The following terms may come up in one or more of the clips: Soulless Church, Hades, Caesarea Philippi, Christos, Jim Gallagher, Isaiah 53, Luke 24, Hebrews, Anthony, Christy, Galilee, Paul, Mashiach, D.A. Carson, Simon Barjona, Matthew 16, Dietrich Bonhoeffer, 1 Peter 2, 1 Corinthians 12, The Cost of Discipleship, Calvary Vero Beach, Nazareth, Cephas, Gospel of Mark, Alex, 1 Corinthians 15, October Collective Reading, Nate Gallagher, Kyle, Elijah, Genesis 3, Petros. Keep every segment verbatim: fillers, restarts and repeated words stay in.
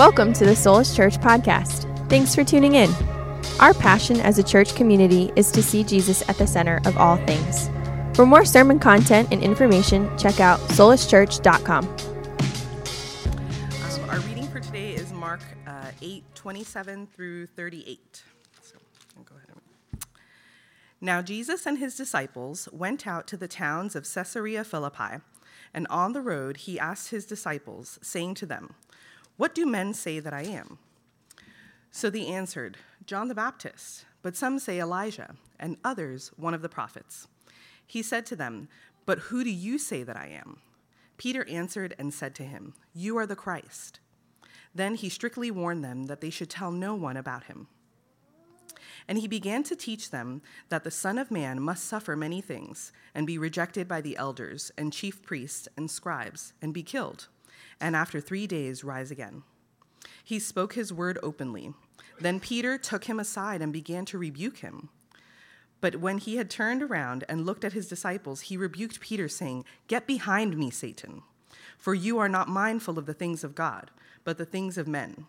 Welcome to the Soulless Church podcast. Thanks for tuning in. Our passion as a church community is to see Jesus at the center of all things. For more sermon content and information, check out soulless church dot com. Um, our reading for today is Mark uh, eight, twenty-seven through thirty-eight. So, I'll go ahead and... Now Jesus and his disciples went out to the towns of Caesarea Philippi, and on the road he asked his disciples, saying to them, "What do men say that I am?" So they answered, "John the Baptist, but some say Elijah, and others one of the prophets." He said to them, "But who do you say that I am?" Peter answered and said to him, "You are the Christ." Then he strictly warned them that they should tell no one about him. And he began to teach them that the Son of Man must suffer many things, and be rejected by the elders and chief priests and scribes, and be killed, and after three days rise again. He spoke his word openly. Then Peter took him aside and began to rebuke him. But when he had turned around and looked at his disciples, he rebuked Peter, saying, "Get behind me, Satan, for you are not mindful of the things of God, but the things of men."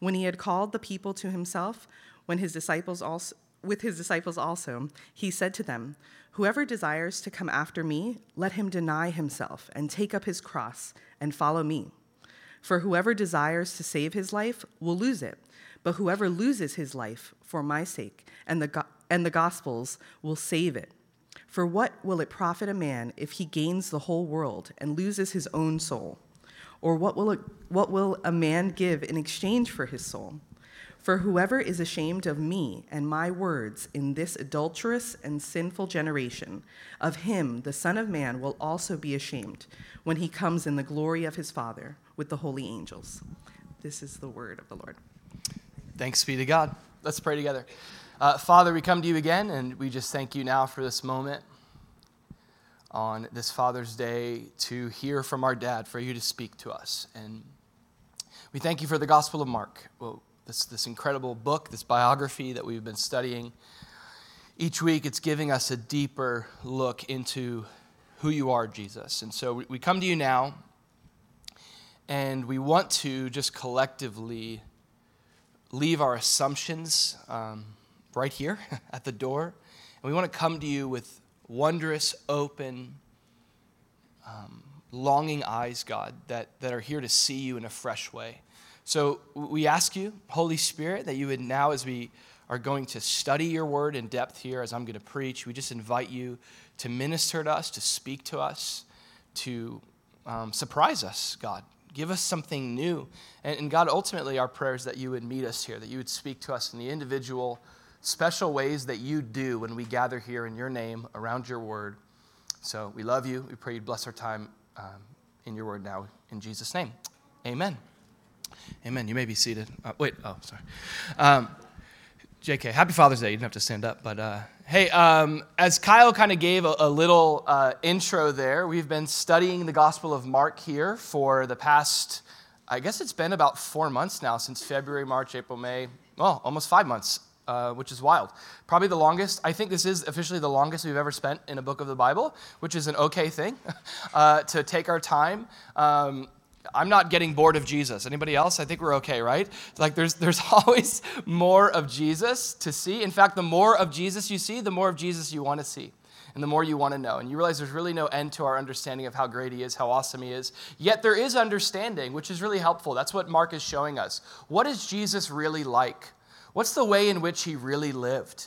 When he had called the people to himself, when his disciples also, with his disciples also, he said to them, "Whoever desires to come after me, let him deny himself and take up his cross and follow me. For whoever desires to save his life will lose it, but whoever loses his life for my sake and the go- and the gospel's will save it. For what will it profit a man if he gains the whole world and loses his own soul? Or what will a, what will a man give in exchange for his soul? For whoever is ashamed of me and my words in this adulterous and sinful generation, of him the Son of Man will also be ashamed when he comes in the glory of his Father with the holy angels." This is the word of the Lord. Thanks be to God. Let's pray together. Uh, Father, we come to you again, and we just thank you now for this moment on this Father's Day to hear from our dad, for you to speak to us. And we thank you for the Gospel of Mark. Well, This, this incredible book, this biography that we've been studying. Each week, it's giving us a deeper look into who you are, Jesus. And so we come to you now, and we want to just collectively leave our assumptions um, right here at the door. And we want to come to you with wondrous, open, um, longing eyes, God, that, that are here to see you in a fresh way. So we ask you, Holy Spirit, that you would now, as we are going to study your word in depth here, as I'm going to preach, we just invite you to minister to us, to speak to us, to um, surprise us, God. Give us something new. And, and God, ultimately, our prayer is that you would meet us here, that you would speak to us in the individual, special ways that you do when we gather here in your name, around your word. So we love you. We pray you'd bless our time um, in your word now. In Jesus' name, amen. Amen. You may be seated. Uh, wait. Oh, sorry. Um, J K, happy Father's Day. You didn't have to stand up. But uh, hey, um, as Kyle kind of gave a, a little uh, intro there, we've been studying the Gospel of Mark here for the past, I guess it's been about four months now, since February, March, April, May. Well, almost five months, uh, which is wild. Probably the longest. I think this is officially the longest we've ever spent in a book of the Bible, which is an okay thing uh, to take our time. Um I'm not getting bored of Jesus. Anybody else? I think we're okay, right? Like there's there's always more of Jesus to see. In fact, the more of Jesus you see, the more of Jesus you want to see, and the more you want to know. And you realize there's really no end to our understanding of how great he is, how awesome he is. Yet there is understanding, which is really helpful. That's what Mark is showing us. What is Jesus really like? What's the way in which he really lived?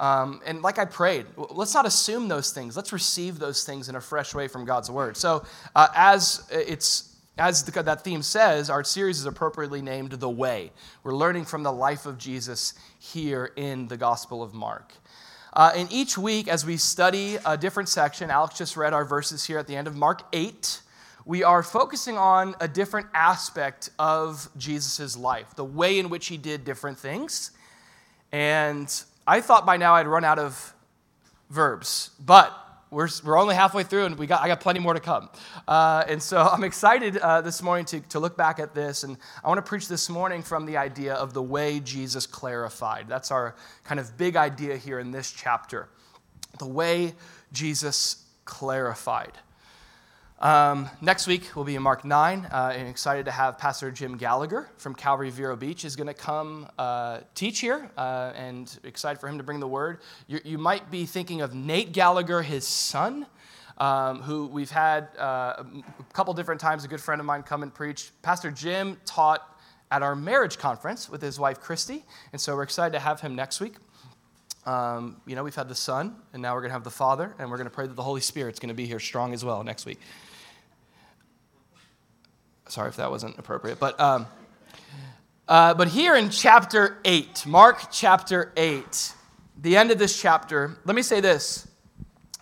Um, and like I prayed, let's not assume those things. Let's receive those things in a fresh way from God's word. So uh, as it's... As the, that theme says, our series is appropriately named The Way. We're learning from the life of Jesus here in the Gospel of Mark. Uh, and each week as we study a different section, Alex just read our verses here at the end of Mark eight, we are focusing on a different aspect of Jesus' life, the way in which he did different things. And I thought by now I'd run out of verbs, but We're we're only halfway through, and we got I got plenty more to come. Uh, and so I'm excited uh, this morning to, to look back at this, and I want to preach this morning from the idea of the way Jesus clarified. That's our kind of big idea here in this chapter, the way Jesus clarified. Um, next week we'll be in Mark nine, uh, and excited to have Pastor Jim Gallagher from Calvary Vero Beach is going to come uh, teach here, uh, and excited for him to bring the word. You, you might be thinking of Nate Gallagher, his son, um, who we've had uh, a couple different times, a good friend of mine come and preach. Pastor Jim taught at our marriage conference with his wife, Christy, and so we're excited to have him next week. Um, you know, we've had the Son, and now we're going to have the Father, and we're going to pray that the Holy Spirit's going to be here strong as well next week. Sorry if that wasn't appropriate, but um, uh, but here in chapter eight, Mark chapter eight, the end of this chapter, let me say this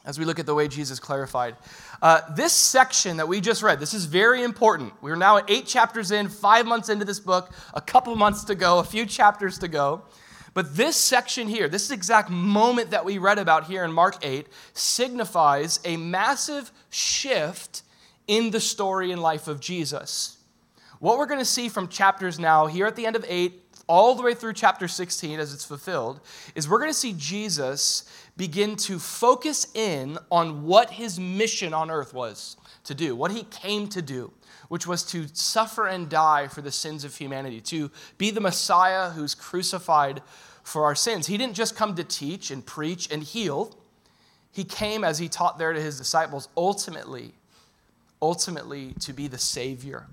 as we look at the way Jesus clarified. Uh, this section that we just read, this is very important. We're now at eight chapters in, five months into this book, a couple months to go, a few chapters to go. But this section here, this exact moment that we read about here in Mark eight, signifies a massive shift in the story and life of Jesus. What we're going to see from chapters now, here at the end of eight, all the way through chapter sixteen as it's fulfilled, is we're going to see Jesus begin to focus in on what his mission on earth was to do, what he came to do, which was to suffer and die for the sins of humanity, to be the Messiah who's crucified for our sins. He didn't just come to teach and preach and heal. He came, as he taught there to his disciples, ultimately, ultimately to be the Savior,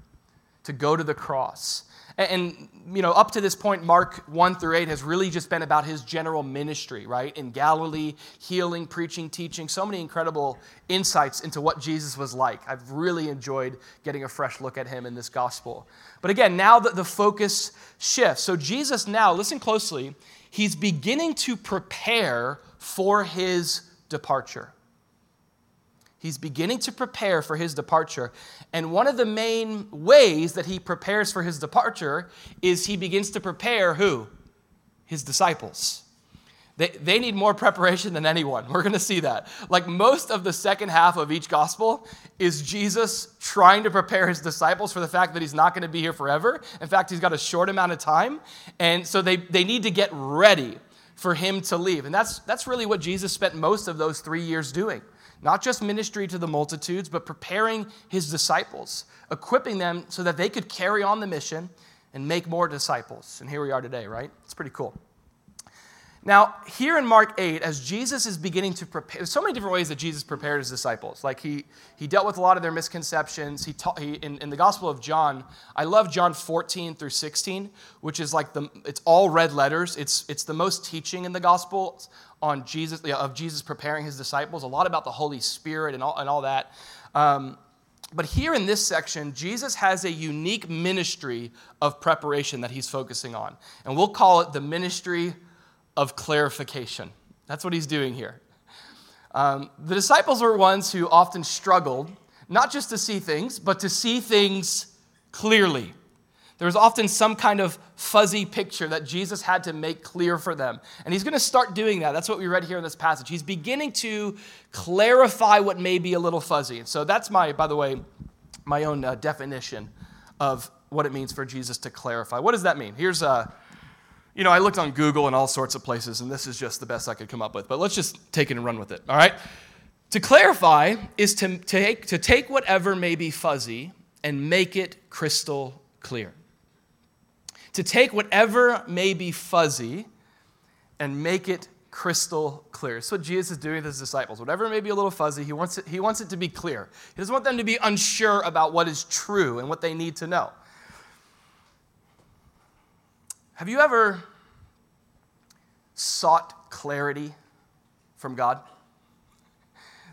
to go to the cross. And, you know, up to this point, Mark one through eight has really just been about his general ministry, right? In Galilee, healing, preaching, teaching, so many incredible insights into what Jesus was like. I've really enjoyed getting a fresh look at him in this gospel. But again, now the, the focus shifts. So Jesus now, listen closely, he's beginning to prepare for his departure. He's beginning to prepare for his departure. And one of the main ways that he prepares for his departure is he begins to prepare who? His disciples. They, they need more preparation than anyone. We're going to see that. Like most of the second half of each gospel is Jesus trying to prepare his disciples for the fact that he's not going to be here forever. In fact, he's got a short amount of time. And so they, they need to get ready for him to leave. And that's, that's really what Jesus spent most of those three years doing. Not just ministry to the multitudes, but preparing his disciples, equipping them so that they could carry on the mission and make more disciples. And here we are today, right? It's pretty cool. Now, here in Mark eight, as Jesus is beginning to prepare, there's so many different ways that Jesus prepared his disciples. Like he he dealt with a lot of their misconceptions. He taught he in, in the Gospel of John, I love John fourteen through sixteen, which is like the it's all red letters. It's it's the most teaching in the Gospels on Jesus of Jesus preparing his disciples, a lot about the Holy Spirit and all and all that. Um, but here in this section, Jesus has a unique ministry of preparation that he's focusing on. And we'll call it the ministry of clarification. That's what he's doing here. Um, the disciples were ones who often struggled, not just to see things, but to see things clearly. There was often some kind of fuzzy picture that Jesus had to make clear for them. And he's going to start doing that. That's what we read here in this passage. He's beginning to clarify what may be a little fuzzy. And so that's my, by the way, my own uh, definition of what it means for Jesus to clarify. What does that mean? Here's a You know, I looked on Google and all sorts of places, and this is just the best I could come up with. But let's just take it and run with it, all right? To clarify is to take, to take whatever may be fuzzy and make it crystal clear. To take whatever may be fuzzy and make it crystal clear. That's what Jesus is doing with his disciples. Whatever may be a little fuzzy, he wants it, he wants it to be clear. He doesn't want them to be unsure about what is true and what they need to know. Have you ever sought clarity from God?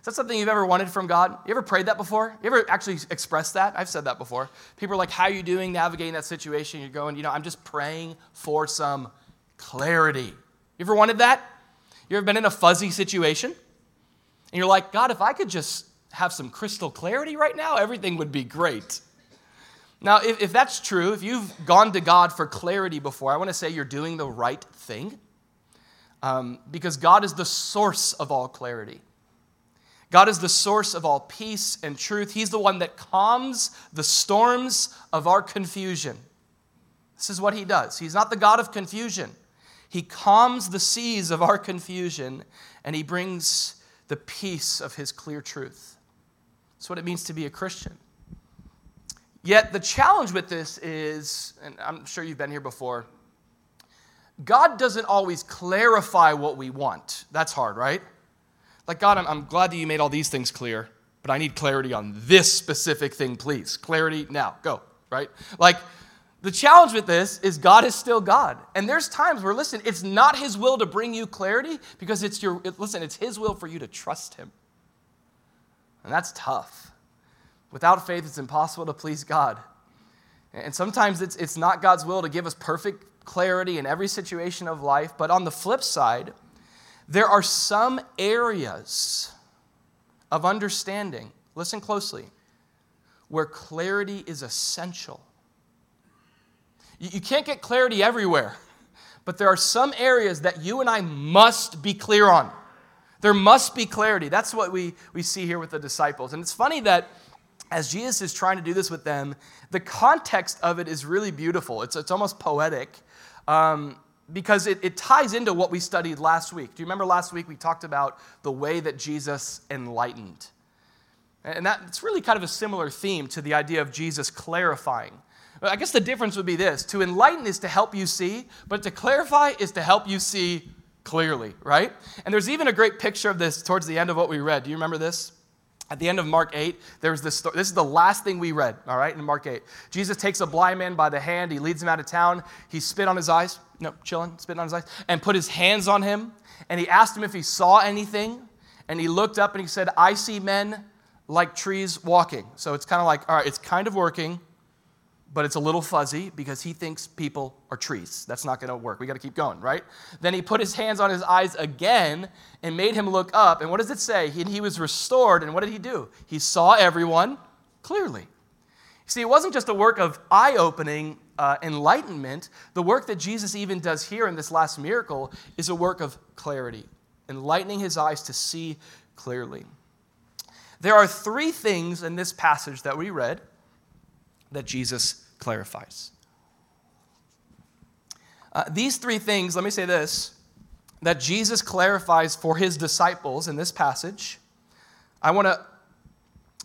Is that something you've ever wanted from God? You ever prayed that before? You ever actually expressed that? I've said that before. People are like, how are you doing navigating that situation? You're going, you know, I'm just praying for some clarity. You ever wanted that? You ever been in a fuzzy situation? And you're like, God, if I could just have some crystal clarity right now, everything would be great. Now, if, if that's true, if you've gone to God for clarity before, I want to say you're doing the right thing, um, because God is the source of all clarity. God is the source of all peace and truth. He's the one that calms the storms of our confusion. This is what he does. He's not the God of confusion. He calms the seas of our confusion, and he brings the peace of his clear truth. That's what it means to be a Christian. Yet the challenge with this is, and I'm sure you've been here before, God doesn't always clarify what we want. That's hard, right? Like, God, I'm, I'm glad that you made all these things clear, but I need clarity on this specific thing, please. Clarity now, go, right? Like, the challenge with this is God is still God. And there's times where, listen, it's not his will to bring you clarity because it's your, it, listen, it's his will for you to trust him. And that's tough. Without faith, it's impossible to please God. And sometimes it's it's not God's will to give us perfect clarity in every situation of life. But on the flip side, there are some areas of understanding, listen closely, where clarity is essential. You can't get clarity everywhere, but there are some areas that you and I must be clear on. There must be clarity. That's what we, we see here with the disciples. And it's funny that as Jesus is trying to do this with them, the context of it is really beautiful. It's, it's almost poetic um, because it, it ties into what we studied last week. Do you remember last week we talked about the way that Jesus enlightened? And that it's really kind of a similar theme to the idea of Jesus clarifying. I guess the difference would be this. To enlighten is to help you see, but to clarify is to help you see clearly, right? And there's even a great picture of this towards the end of what we read. Do you remember this? At the end of Mark eight, there's this story. This is the last thing we read, all right, in Mark eight. Jesus takes a blind man by the hand. He leads him out of town. He spit on his eyes. No, chilling, spit on his eyes. And put his hands on him. And he asked him if he saw anything. And he looked up and he said, I see men like trees walking. So it's kind of like, all right, it's kind of working. But it's a little fuzzy because he thinks people are trees. That's not going to work. We got to keep going, right? Then he put his hands on his eyes again and made him look up. And what does it say? He, he was restored. And what did he do? He saw everyone clearly. See, it wasn't just a work of eye-opening uh, enlightenment. The work that Jesus even does here in this last miracle is a work of clarity, enlightening his eyes to see clearly. There are three things in this passage that we read that Jesus clarifies. Uh, these three things, let me say this, that Jesus clarifies for his disciples in this passage. I want to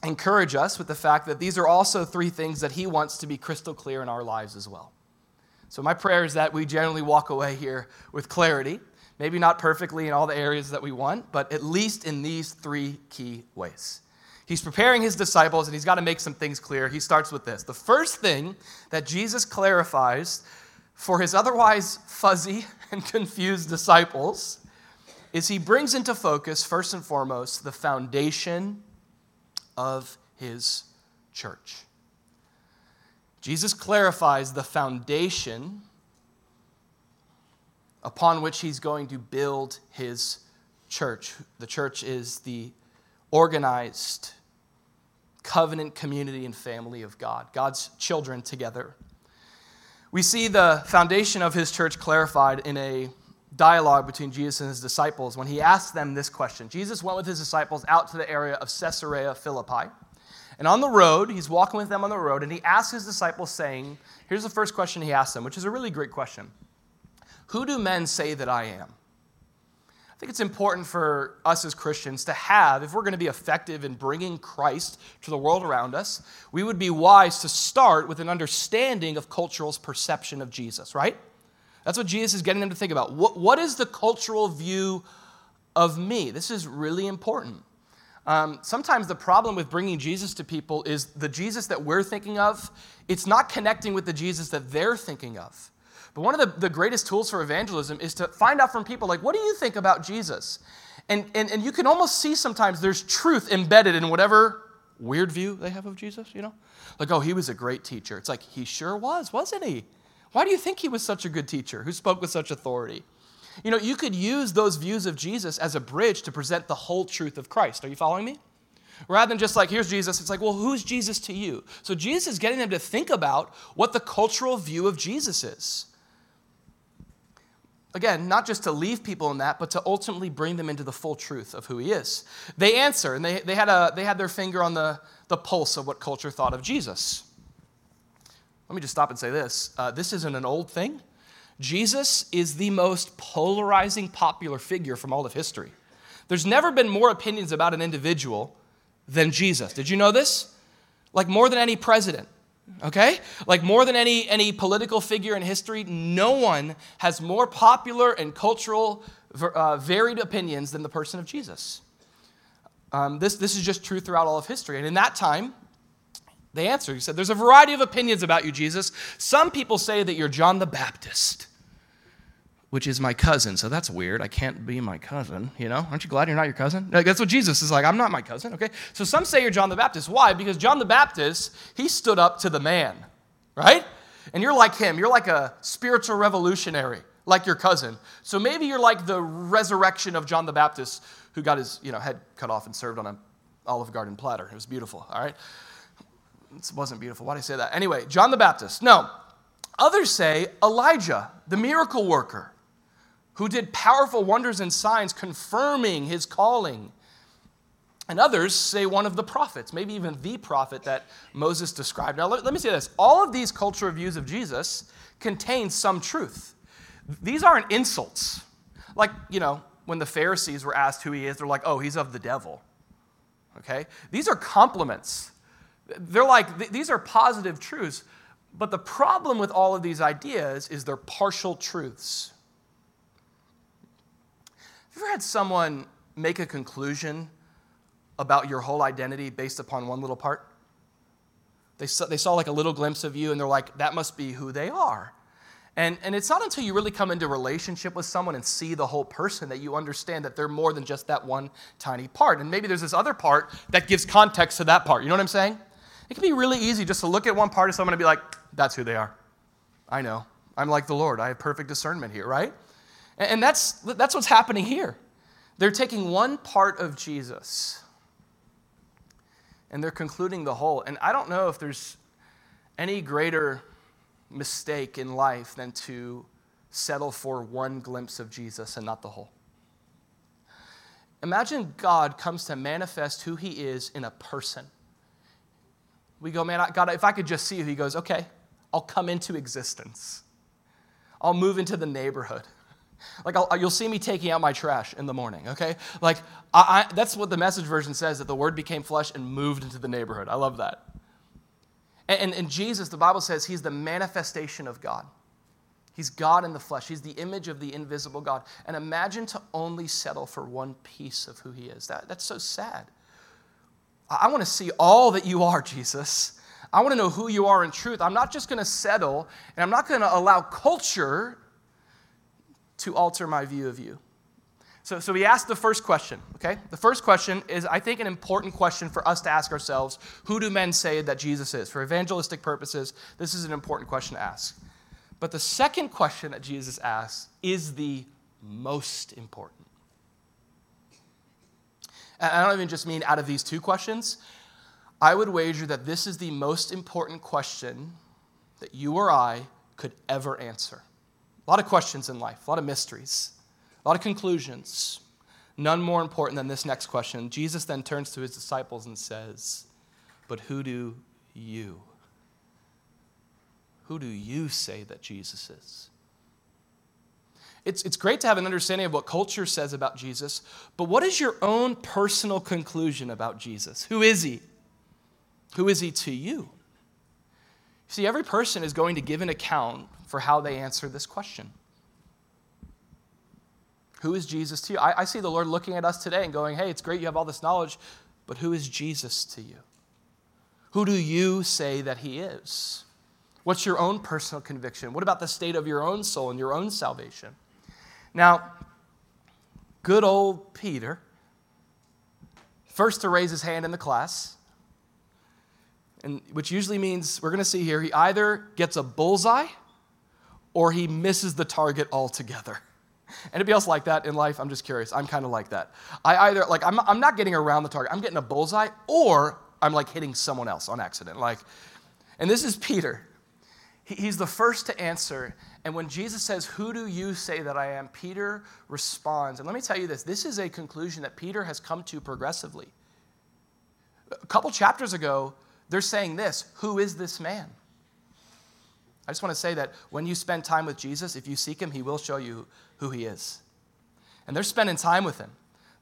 encourage us with the fact that these are also three things that he wants to be crystal clear in our lives as well. So my prayer is that we generally walk away here with clarity, maybe not perfectly in all the areas that we want, but at least in these three key ways. He's preparing his disciples, and he's got to make some things clear. He starts with this. The first thing that Jesus clarifies for his otherwise fuzzy and confused disciples is he brings into focus, first and foremost, the foundation of his church. Jesus clarifies the foundation upon which he's going to build his church. The church is the organized covenant community and family of God, God's children together. We see the foundation of his church clarified in a dialogue between Jesus and his disciples when he asked them this question. Jesus went with his disciples out to the area of Caesarea Philippi. And on the road, he's walking with them on the road, and he asks his disciples saying, here's the first question he asked them, which is a really great question. Who do men say that I am? I think it's important for us as Christians to have, if we're going to be effective in bringing Christ to the world around us, we would be wise to start with an understanding of cultural's perception of Jesus, right? That's what Jesus is getting them to think about. What, what is the cultural view of me? This is really important. Um, sometimes the problem with bringing Jesus to people is the Jesus that we're thinking of, it's not connecting with the Jesus that they're thinking of. But one of the, the greatest tools for evangelism is to find out from people, like, what do you think about Jesus? And, and and you can almost see sometimes there's truth embedded in whatever weird view they have of Jesus, you know? Like, oh, he was a great teacher. It's like, he sure was, wasn't he? Why do you think he was such a good teacher who spoke with such authority? You know, you could use those views of Jesus as a bridge to present the whole truth of Christ. Are you following me? Rather than just like, here's Jesus, it's like, well, who's Jesus to you? So Jesus is getting them to think about what the cultural view of Jesus is. Again, not just to leave people in that, but to ultimately bring them into the full truth of who he is. They answer, and they, they, had, a, they had their finger on the, the pulse of what culture thought of Jesus. Let me just stop and say this. Uh, this isn't an old thing. Jesus is the most polarizing popular figure from all of history. There's never been more opinions about an individual than Jesus. Did you know this? Like more than any president, okay? Like more than any, any political figure in history, no one has more popular and cultural uh, varied opinions than the person of Jesus. Um, this, this is just true throughout all of history. And in that time, they answered. He said, there's a variety of opinions about you, Jesus. Some people say that you're John the Baptist, which is my cousin. So that's weird. I can't be my cousin, you know? Aren't you glad you're not your cousin? Like, that's what Jesus is like. I'm not my cousin, okay? So some say you're John the Baptist. Why? Because John the Baptist, he stood up to the man, right? And you're like him. You're like a spiritual revolutionary, like your cousin. So maybe you're like the resurrection of John the Baptist who got his, you know, head cut off and served on an Olive Garden platter. It was beautiful, all right? It wasn't beautiful. Why did I say that? Anyway, John the Baptist. No. Others say Elijah, the miracle worker, who did powerful wonders and signs confirming his calling. And others say one of the prophets, maybe even the prophet that Moses described. Now, let, let me say this. All of these cultural views of Jesus contain some truth. These aren't insults. Like, you know, when the Pharisees were asked who he is, they're like, oh, he's of the devil. Okay? These are compliments. They're like, th- these are positive truths. But the problem with all of these ideas is they're partial truths. Have you ever had someone make a conclusion about your whole identity based upon one little part? They saw, they saw like a little glimpse of you, and they're like, that must be who they are. And, and it's not until you really come into relationship with someone and see the whole person that you understand that they're more than just that one tiny part. And maybe there's this other part that gives context to that part. You know what I'm saying? It can be really easy just to look at one part of someone and be like, that's who they are. I know. I'm like the Lord. I have perfect discernment here, right? And that's that's what's happening here. They're taking one part of Jesus, and they're concluding the whole. And I don't know if there's any greater mistake in life than to settle for one glimpse of Jesus and not the whole. Imagine God comes to manifest who he is in a person. We go, man, God, if I could just see you. He goes, okay, I'll come into existence. I'll move into the neighborhood. Like, I'll, you'll see me taking out my trash in the morning, okay? Like, I, I, that's what the Message version says, that the Word became flesh and moved into the neighborhood. I love that. And, and, and Jesus, the Bible says, he's the manifestation of God. He's God in the flesh. He's the image of the invisible God. And imagine to only settle for one piece of who he is. That, that's so sad. I, I want to see all that you are, Jesus. I want to know who you are in truth. I'm not just going to settle, and I'm not going to allow culture to alter my view of you. So, so we asked the first question, okay? The first question is, I think, an important question for us to ask ourselves. Who do men say that Jesus is? For evangelistic purposes, this is an important question to ask. But the second question that Jesus asks is the most important. And I don't even just mean out of these two questions. I would wager that this is the most important question that you or I could ever answer. A lot of questions in life, a lot of mysteries, a lot of conclusions. None more important than this next question. Jesus then turns to his disciples and says, but who do you? Who do you say that Jesus is? It's, it's great to have an understanding of what culture says about Jesus, but what is your own personal conclusion about Jesus? Who is he? Who is he to you? See, every person is going to give an account for how they answer this question. Who is Jesus to you? I, I see the Lord looking at us today and going, hey, it's great you have all this knowledge, but who is Jesus to you? Who do you say that he is? What's your own personal conviction? What about the state of your own soul and your own salvation? Now, good old Peter, first to raise his hand in the class, and which usually means, we're going to see here, he either gets a bullseye or he misses the target altogether. Anybody else like that in life? I'm just curious. I'm kind of like that. I either, like, I'm, I'm not getting around the target. I'm getting a bullseye, or I'm, like, hitting someone else on accident. Like, and this is Peter. He, he's the first to answer. And when Jesus says, who do you say that I am? Peter responds. And let me tell you this. This is a conclusion that Peter has come to progressively. A couple chapters ago, they're saying this, who is this man? I just want to say that when you spend time with Jesus, if you seek him, he will show you who he is. And they're spending time with him.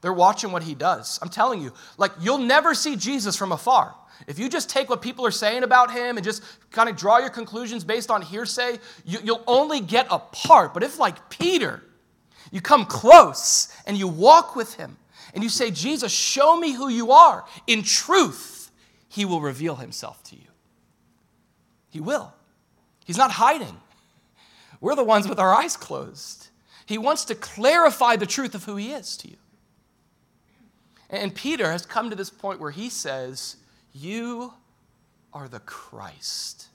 They're watching what he does. I'm telling you, like, you'll never see Jesus from afar. If you just take what people are saying about him and just kind of draw your conclusions based on hearsay, you, you'll only get a part. But if, like Peter, you come close and you walk with him and you say, Jesus, show me who you are. In truth, he will reveal himself to you. He will. He's not hiding. We're the ones with our eyes closed. He wants to clarify the truth of who he is to you. And Peter has come to this point where he says, you are the Christ.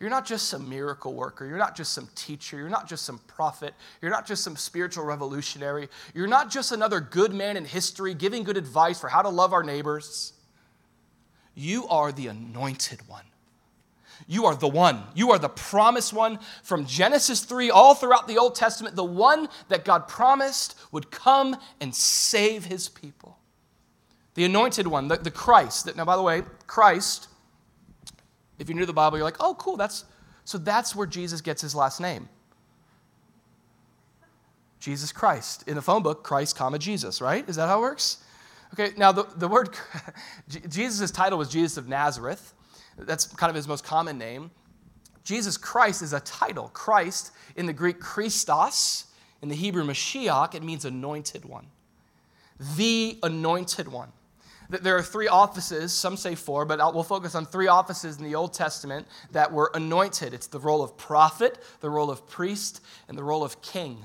You're not just some miracle worker. You're not just some teacher. You're not just some prophet. You're not just some spiritual revolutionary. You're not just another good man in history giving good advice for how to love our neighbors. You are the anointed one. You are the one. You are the promised one from Genesis three, all throughout the Old Testament, the one that God promised would come and save his people. The anointed one, the, the Christ. Now, by the way, Christ, if you're new to the Bible, you're like, oh, cool. That's so that's where Jesus gets his last name. Jesus Christ. In the phone book, Christ, comma, Jesus, right? Is that how it works? Okay, now the, the word, Jesus' title was Jesus of Nazareth. That's kind of his most common name. Jesus Christ is a title. Christ, in the Greek Christos, in the Hebrew Mashiach, it means anointed one. The anointed one. There are three offices, some say four, but we'll focus on three offices in the Old Testament that were anointed. It's the role of prophet, the role of priest, and the role of king.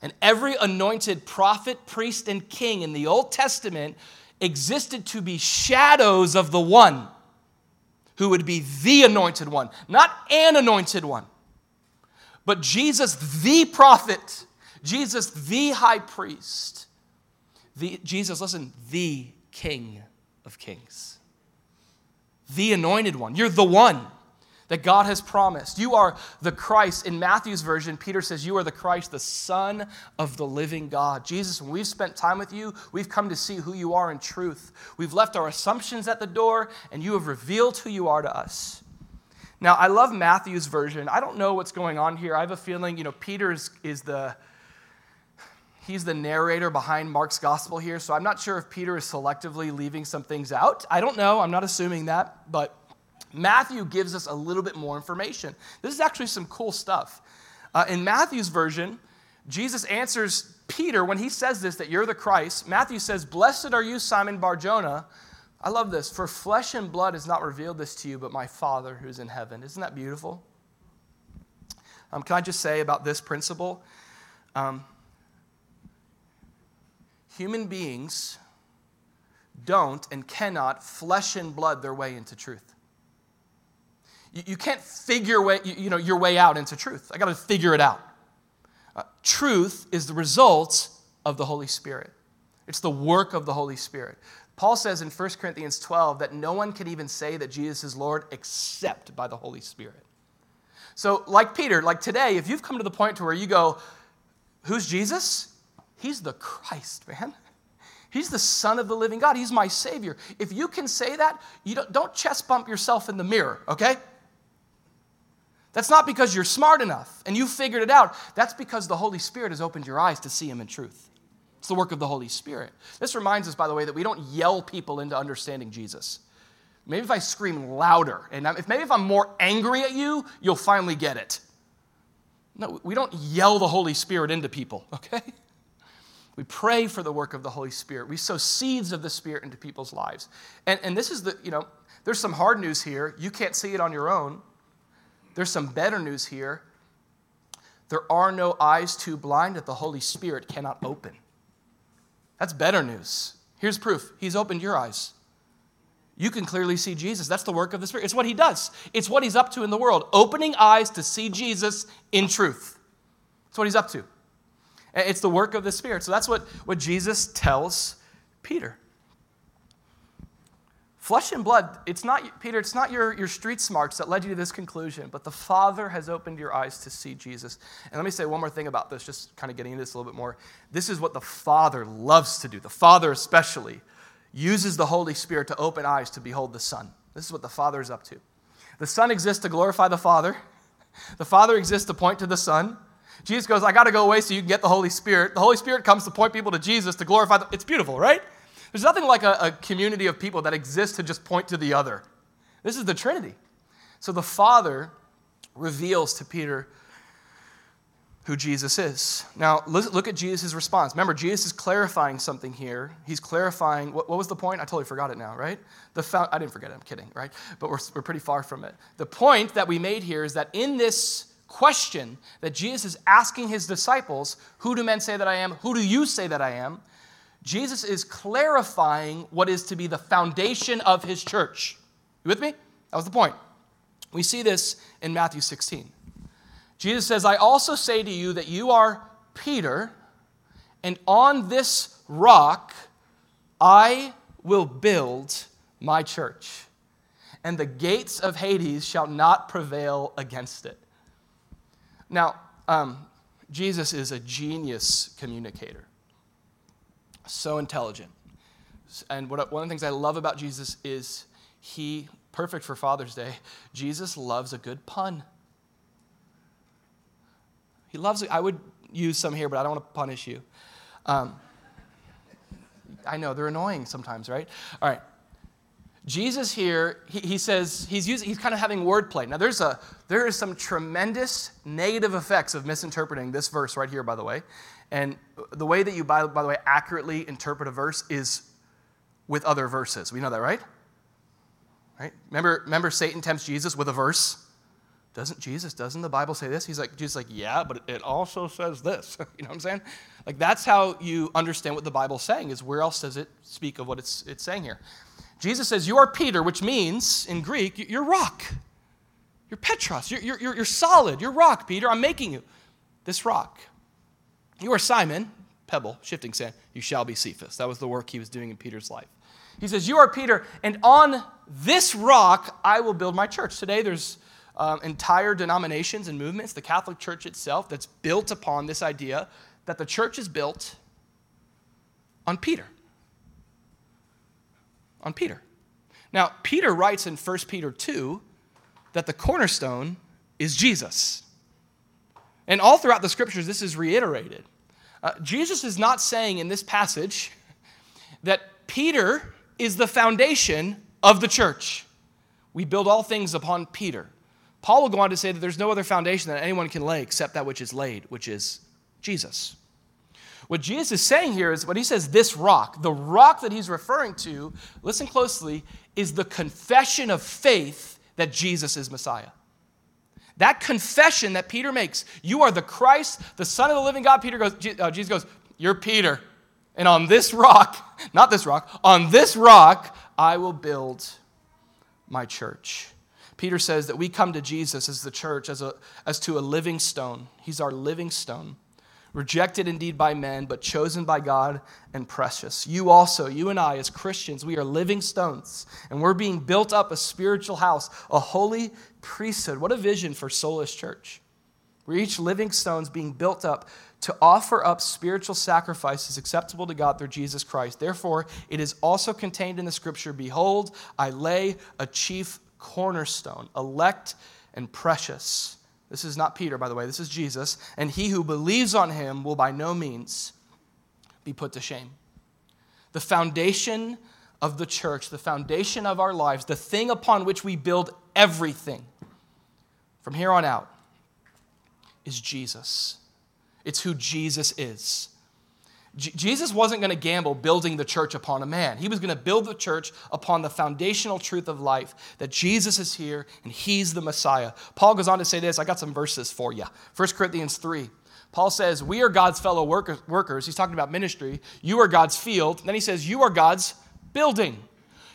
And every anointed prophet, priest, and king in the Old Testament existed to be shadows of the one who would be the anointed one, not an anointed one, but Jesus the prophet, Jesus the high priest, the, Jesus, listen, the King of kings, the anointed one. You're the one that God has promised. You are the Christ. In Matthew's version, Peter says, you are the Christ, the Son of the living God. Jesus, when we've spent time with you, we've come to see who you are in truth. We've left our assumptions at the door, and you have revealed who you are to us. Now, I love Matthew's version. I don't know what's going on here. I have a feeling, you know, Peter is, is the... He's the narrator behind Mark's gospel here, so I'm not sure if Peter is selectively leaving some things out. I don't know. I'm not assuming that, but Matthew gives us a little bit more information. This is actually some cool stuff. Uh, in Matthew's version, Jesus answers Peter when he says this, that you're the Christ. Matthew says, blessed are you, Simon Barjona. I love this. For flesh and blood has not revealed this to you, but my Father who's in heaven. Isn't that beautiful? Um, can I just say about this principle? Um, Human beings don't and cannot flesh and blood their way into truth. You, you can't figure way, you, you know, your way out into truth. I got to figure it out. Uh, truth is the result of the Holy Spirit. It's the work of the Holy Spirit. Paul says in First Corinthians twelve that no one can even say that Jesus is Lord except by the Holy Spirit. So like Peter, like today, if you've come to the point to where you go, who's Jesus? He's the Christ, man. He's the Son of the living God. He's my Savior. If you can say that, you don't, don't chest bump yourself in the mirror, okay? That's not because you're smart enough and you figured it out. That's because the Holy Spirit has opened your eyes to see him in truth. It's the work of the Holy Spirit. This reminds us, by the way, that we don't yell people into understanding Jesus. Maybe if I scream louder, and if maybe if I'm more angry at you, you'll finally get it. No, we don't yell the Holy Spirit into people, okay? We pray for the work of the Holy Spirit. We sow seeds of the Spirit into people's lives. And, and this is the, you know, there's some hard news here. You can't see it on your own. There's some better news here. There are no eyes too blind that the Holy Spirit cannot open. That's better news. Here's proof. He's opened your eyes. You can clearly see Jesus. That's the work of the Spirit. It's what he does. It's what he's up to in the world. Opening eyes to see Jesus in truth. That's what he's up to. It's the work of the Spirit. So that's what, what Jesus tells Peter. Flesh and blood, it's not, Peter, it's not your, your street smarts that led you to this conclusion, but the Father has opened your eyes to see Jesus. And let me say one more thing about this, just kind of getting into this a little bit more. This is what the Father loves to do. The Father especially uses the Holy Spirit to open eyes to behold the Son. This is what the Father is up to. The Son exists to glorify the Father. The Father exists to point to the Son. Jesus goes, I got to go away so you can get the Holy Spirit. The Holy Spirit comes to point people to Jesus, to glorify them. It's beautiful, right? There's nothing like a, a community of people that exists to just point to the other. This is the Trinity. So the Father reveals to Peter who Jesus is. Now, look at Jesus' response. Remember, Jesus is clarifying something here. He's clarifying, what, what was the point? I totally forgot it now, right? The fo- I didn't forget it, I'm kidding, right? But we're, we're pretty far from it. The point that we made here is that in this question that Jesus is asking his disciples, who do men say that I am? Who do you say that I am? Jesus is clarifying what is to be the foundation of his church. You with me? That was the point. We see this in Matthew sixteen. Jesus says, I also say to you that you are Peter, and on this rock I will build my church, and the gates of Hades shall not prevail against it. Now, um, Jesus is a genius communicator, so intelligent. And what, one of the things I love about Jesus is he, perfect for Father's Day, Jesus loves a good pun. He loves it. I would use some here, but I don't want to punish you. Um, I know, they're annoying sometimes, right? All right. Jesus here, he, he says, he's using, he's kind of having wordplay. Now, there's a, there is some tremendous negative effects of misinterpreting this verse right here, by the way. And the way that you, by, by the way, accurately interpret a verse is with other verses. We know that, right? Right? Remember, remember Satan tempts Jesus with a verse. Doesn't Jesus, doesn't the Bible say this? He's like, Jesus is like, yeah, but it also says this. You know what I'm saying? Like, that's how you understand what the Bible's saying, is where else does it speak of what it's it's saying here? Jesus says, you are Peter, which means, in Greek, you're rock. You're Petros. You're, you're, you're solid. You're rock, Peter. I'm making you this rock. You are Simon, pebble, shifting sand. You shall be Cephas. That was the work he was doing in Peter's life. He says, you are Peter, and on this rock I will build my church. Today there's Um, entire denominations and movements, the Catholic Church itself, that's built upon this idea that the church is built on Peter. On Peter. Now, Peter writes in First Peter two that the cornerstone is Jesus. And all throughout the scriptures, this is reiterated. Uh, Jesus is not saying in this passage that Peter is the foundation of the church. We build all things upon Peter. Paul will go on to say that there's no other foundation that anyone can lay except that which is laid, which is Jesus. What Jesus is saying here is, when he says this rock, the rock that he's referring to, listen closely, is the confession of faith that Jesus is Messiah. That confession that Peter makes, you are the Christ, the Son of the living God. Peter goes, Jesus goes, you're Peter, and on this rock, not this rock, on this rock, I will build my church. Peter says that we come to Jesus as the church, as a as to a living stone. He's our living stone, rejected indeed by men, but chosen by God and precious. You also, you and I as Christians, we are living stones, and we're being built up a spiritual house, a holy priesthood. What a vision for Soulless Church. We're each living stones being built up to offer up spiritual sacrifices acceptable to God through Jesus Christ. Therefore, it is also contained in the scripture, behold, I lay a chief cornerstone, elect and precious. This is not Peter, by the way. This is Jesus. And he who believes on him will by no means be put to shame. The foundation of the church, the foundation of our lives, the thing upon which we build everything from here on out is Jesus. It's who Jesus is. J- Jesus wasn't going to gamble building the church upon a man. He was going to build the church upon the foundational truth of life, that Jesus is here and he's the Messiah. Paul goes on to say this. I got some verses for you. First Corinthians three. Paul says, we are God's fellow worker- workers. He's talking about ministry. You are God's field. And then he says, you are God's building.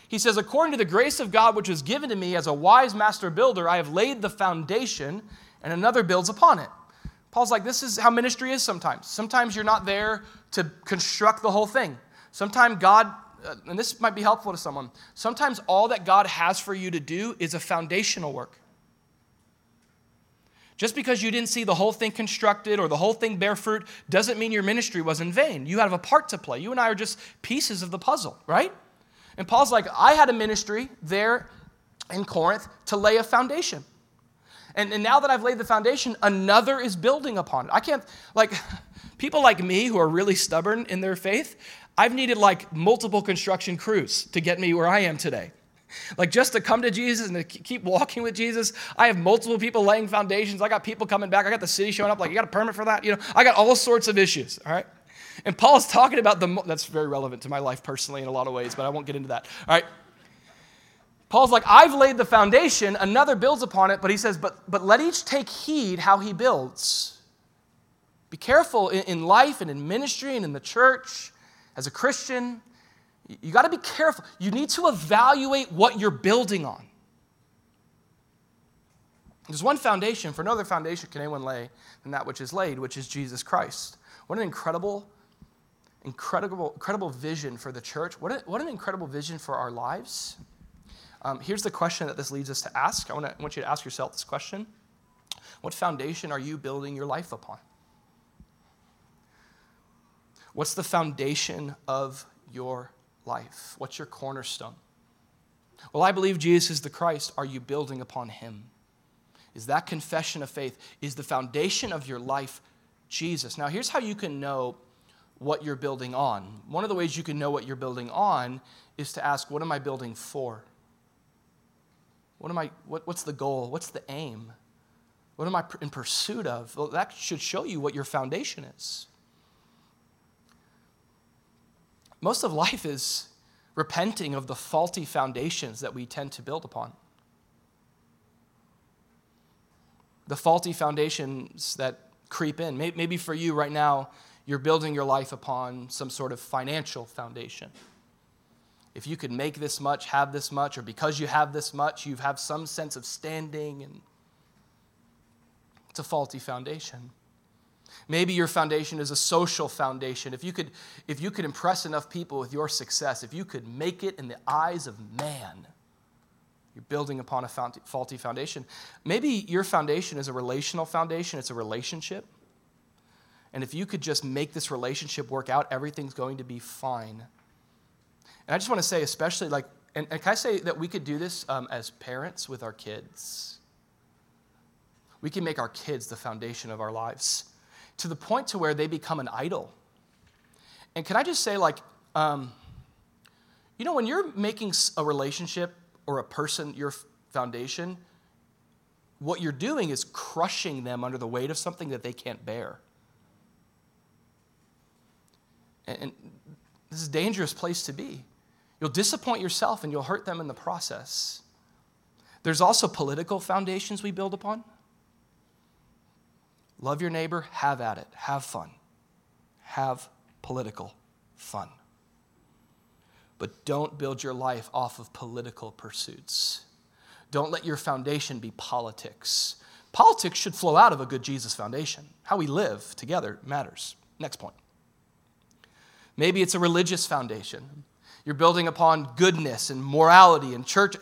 He says, according to the grace of God, which was given to me as a wise master builder, I have laid the foundation and another builds upon it. Paul's like, this is how ministry is sometimes. Sometimes you're not there to construct the whole thing. Sometimes God, and this might be helpful to someone, sometimes all that God has for you to do is a foundational work. Just because you didn't see the whole thing constructed or the whole thing bear fruit doesn't mean your ministry was in vain. You have a part to play. You and I are just pieces of the puzzle, right? And Paul's like, I had a ministry there in Corinth to lay a foundation. and, and now that I've laid the foundation, another is building upon it. I can't, like, people like me who are really stubborn in their faith, I've needed, like, multiple construction crews to get me where I am today. Like, just to come to Jesus and to keep walking with Jesus, I have multiple people laying foundations. I got people coming back. I got the city showing up, like, you got a permit for that? You know, I got all sorts of issues, all right? And Paul's talking about the, mo- that's very relevant to my life personally in a lot of ways, but I won't get into that, all right? Paul's like, I've laid the foundation, another builds upon it, but he says, but, but let each take heed how he builds. Be careful in, in life and in ministry and in the church as a Christian. You got to be careful. You need to evaluate what you're building on. There's one foundation, for no other foundation can anyone lay than that which is laid, which is Jesus Christ. What an incredible, incredible, incredible vision for the church. What, a, what an incredible vision for our lives. Um, here's the question that this leads us to ask. I want, to, I want you to ask yourself this question. What foundation are you building your life upon? What's the foundation of your life? What's your cornerstone? Well, I believe Jesus is the Christ. Are you building upon him? Is that confession of faith? Is the foundation of your life Jesus? Now, here's how you can know what you're building on. One of the ways you can know what you're building on is to ask, what am I building for? What am I? What, what's the goal? What's the aim? What am I in pursuit of? Well, that should show you what your foundation is. Most of life is repenting of the faulty foundations that we tend to build upon. The faulty foundations that creep in. Maybe for you right now, you're building your life upon some sort of financial foundation. If you could make this much, have this much, or because you have this much, you have some sense of standing, and it's a faulty foundation. Maybe your foundation is a social foundation. If you could, if you could impress enough people with your success, if you could make it in the eyes of man, you're building upon a faulty foundation. Maybe your foundation is a relational foundation. It's a relationship. And if you could just make this relationship work out, everything's going to be fine. And I just want to say, especially like, and, and can I say that we could do this um, as parents with our kids? We can make our kids the foundation of our lives, to the point to where they become an idol. And can I just say, like, um, you know, when you're making a relationship or a person your foundation, what you're doing is crushing them under the weight of something that they can't bear. And, and this is a dangerous place to be. You'll disappoint yourself and you'll hurt them in the process. There's also political foundations we build upon. Love your neighbor, have at it, have fun. Have political fun. But don't build your life off of political pursuits. Don't let your foundation be politics. Politics should flow out of a good Jesus foundation. How we live together matters. Next point. Maybe it's a religious foundation. You're building upon goodness and morality and church.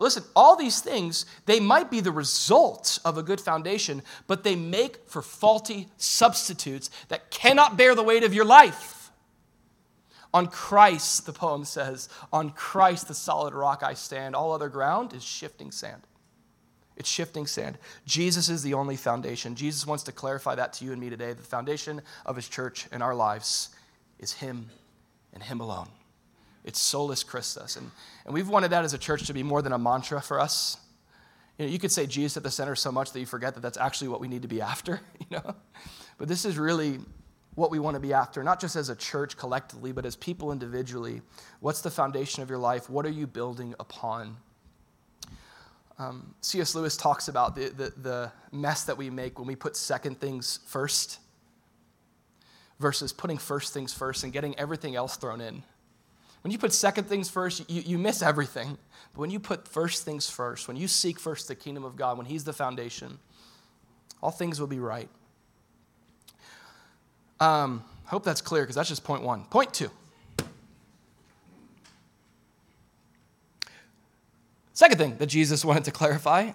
Listen, all these things, they might be the result of a good foundation, but they make for faulty substitutes that cannot bear the weight of your life. On Christ, the poem says, on Christ the solid rock I stand. All other ground is shifting sand. It's shifting sand. Jesus is the only foundation. Jesus wants to clarify that to you and me today. The foundation of his church and our lives is him and him alone. It's Soulless Christos. And, and we've wanted that as a church to be more than a mantra for us. You know, you could say Jesus at the center so much that you forget that that's actually what we need to be after, you know? But this is really what we want to be after, not just as a church collectively, but as people individually. What's the foundation of your life? What are you building upon? Um, C S Lewis talks about the, the, the mess that we make when we put second things first versus putting first things first and getting everything else thrown in. When you put second things first, you, you miss everything. But when you put first things first, when you seek first the kingdom of God, when he's the foundation, all things will be right. I um, hope that's clear, because that's just point one. Point two. Second thing that Jesus wanted to clarify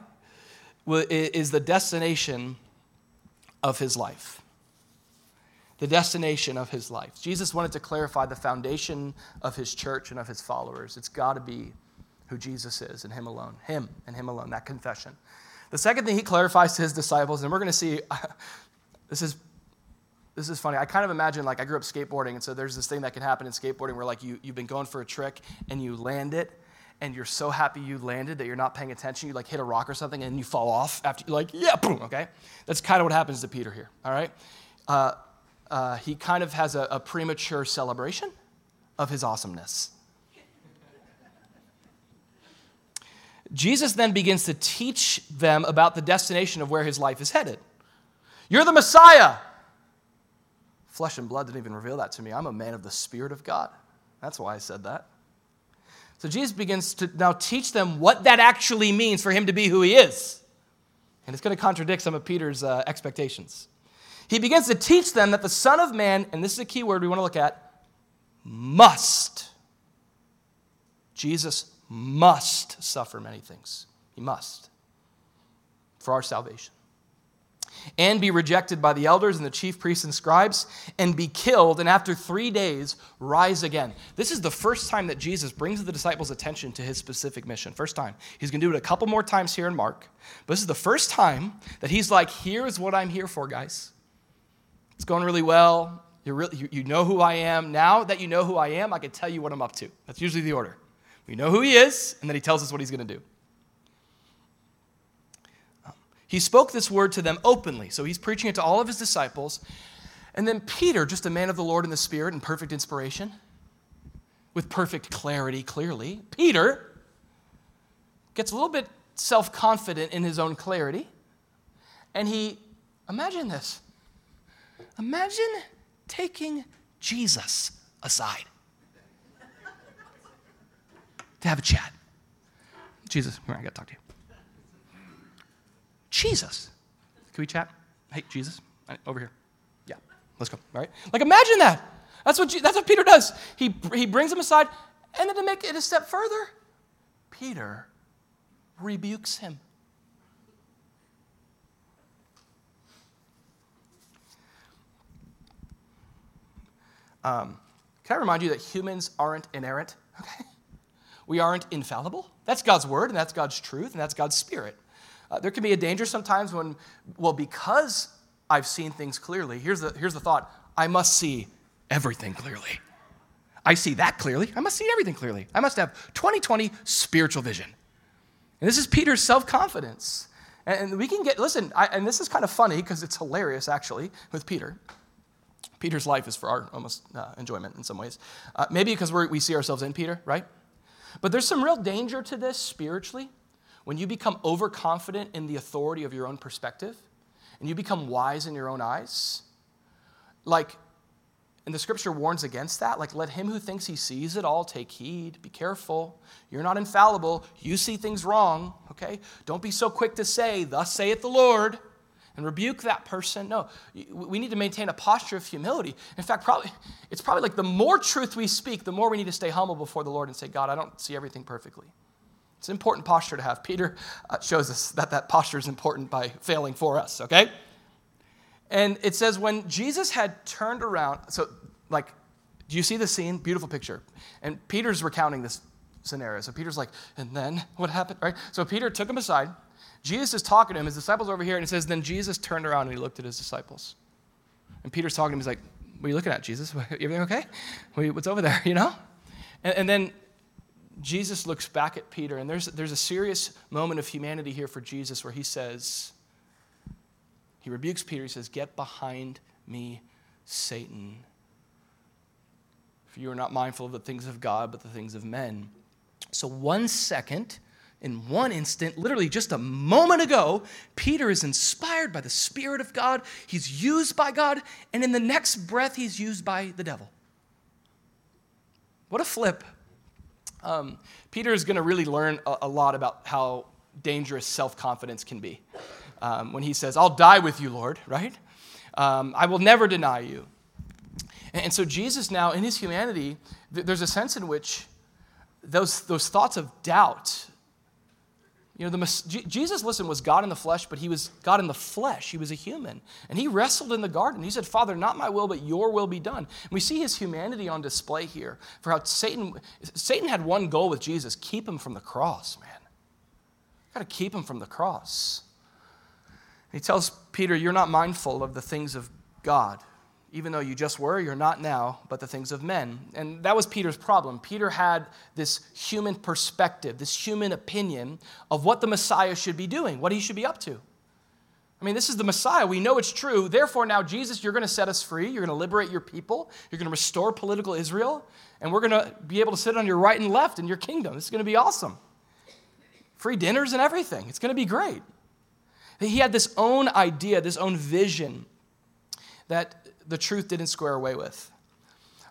is the destination of his life. The destination of his life. Jesus wanted to clarify the foundation of his church and of his followers. It's got to be who Jesus is and him alone. Him and him alone, that confession. The second thing he clarifies to his disciples, and we're going to see, this is This is funny. I kind of imagine, like, I grew up skateboarding, and so there's this thing that can happen in skateboarding where, like, you, you've been going for a trick, and you land it, and you're so happy you landed that you're not paying attention. You, like, hit a rock or something, and you fall off after you're like, yeah, boom, okay? That's kind of what happens to Peter here, all right? Uh, uh, he kind of has a, a premature celebration of his awesomeness. Jesus then begins to teach them about the destination of where his life is headed. You're the Messiah. Flesh and blood didn't even reveal that to me. I'm a man of the Spirit of God. That's why I said that. So Jesus begins to now teach them what that actually means for him to be who he is. And it's going to contradict some of Peter's uh, expectations. He begins to teach them that the Son of Man, and this is a key word we want to look at, must. Jesus must suffer many things. He must. For our salvation. And be rejected by the elders and the chief priests and scribes, and be killed, and after three days, rise again. This is the first time that Jesus brings the disciples' attention to his specific mission. First time. He's going to do it a couple more times here in Mark. But this is the first time that he's like, here's what I'm here for, guys. It's going really well. You're really, you, you know who I am. Now that you know who I am, I can tell you what I'm up to. That's usually the order. We know who he is, and then he tells us what he's going to do. He spoke this word to them openly. So he's preaching it to all of his disciples. And then Peter, just a man of the Lord in the Spirit and perfect inspiration, with perfect clarity, clearly, Peter gets a little bit self-confident in his own clarity. And he, imagine this. Imagine taking Jesus aside to have a chat. Jesus, come here, I got to talk to you. Jesus, can we chat? Hey, Jesus, over here. Yeah, let's go. All right. Like, imagine that. That's what that's what Peter does. He he brings him aside, and then to make it a step further, Peter rebukes him. Um, can I remind you that humans aren't inerrant? Okay, we aren't infallible. That's God's word, and that's God's truth, and that's God's Spirit. Uh, there can be a danger sometimes when, well, because I've seen things clearly, here's the, here's the thought, I must see everything clearly. I see that clearly. I must see everything clearly. I must have twenty twenty spiritual vision. And this is Peter's self-confidence. And, and we can get, listen, I, and this is kind of funny because it's hilarious, actually, with Peter. Peter's life is for our almost uh, enjoyment in some ways. Uh, maybe because we're, we see ourselves in Peter, right? But there's some real danger to this spiritually. When you become overconfident in the authority of your own perspective, and you become wise in your own eyes, like, and the scripture warns against that, like, let him who thinks he sees it all take heed, be careful, you're not infallible, you see things wrong, okay? Don't be so quick to say, thus saith the Lord, and rebuke that person. No, we need to maintain a posture of humility. In fact, probably it's probably like the more truth we speak, the more we need to stay humble before the Lord and say, God, I don't see everything perfectly. It's an important posture to have. Peter uh, shows us that that posture is important by failing for us, okay? And it says when Jesus had turned around, so like, do you see the scene? Beautiful picture. And Peter's recounting this scenario. So Peter's like, and then what happened, right? So Peter took him aside. Jesus is talking to him. His disciples are over here. And it says, then Jesus turned around and he looked at his disciples. And Peter's talking to him. He's like, what are you looking at, Jesus? Everything okay? What's over there, you know? And, and then Jesus looks back at Peter, and there's, there's a serious moment of humanity here for Jesus where he says, he rebukes Peter, he says, get behind me, Satan. For you are not mindful of the things of God, but the things of men. So one second, in one instant, literally just a moment ago, Peter is inspired by the Spirit of God, he's used by God, and in the next breath, he's used by the devil. What a flip. Um, Peter is going to really learn a, a lot about how dangerous self-confidence can be. Um, when he says, I'll die with you, Lord, right? Um, I will never deny you. And, and so Jesus now, in his humanity, th- there's a sense in which those those thoughts of doubt, you know, the mes- G- Jesus, listen, was God in the flesh, but he was God in the flesh. He was a human. And he wrestled in the garden. He said, Father, not my will, but your will be done. And we see his humanity on display here for how Satan Satan had one goal with Jesus, keep him from the cross, man. Got to keep him from the cross. He tells Peter, you're not mindful of the things of God. Even though you just were, you're not now, but the things of men. And that was Peter's problem. Peter had this human perspective, this human opinion of what the Messiah should be doing, what he should be up to. I mean, this is the Messiah. We know it's true. Therefore, now, Jesus, you're going to set us free. You're going to liberate your people. You're going to restore political Israel. And we're going to be able to sit on your right and left in your kingdom. This is going to be awesome. Free dinners and everything. It's going to be great. He had this own idea, this own vision that the truth didn't square away with.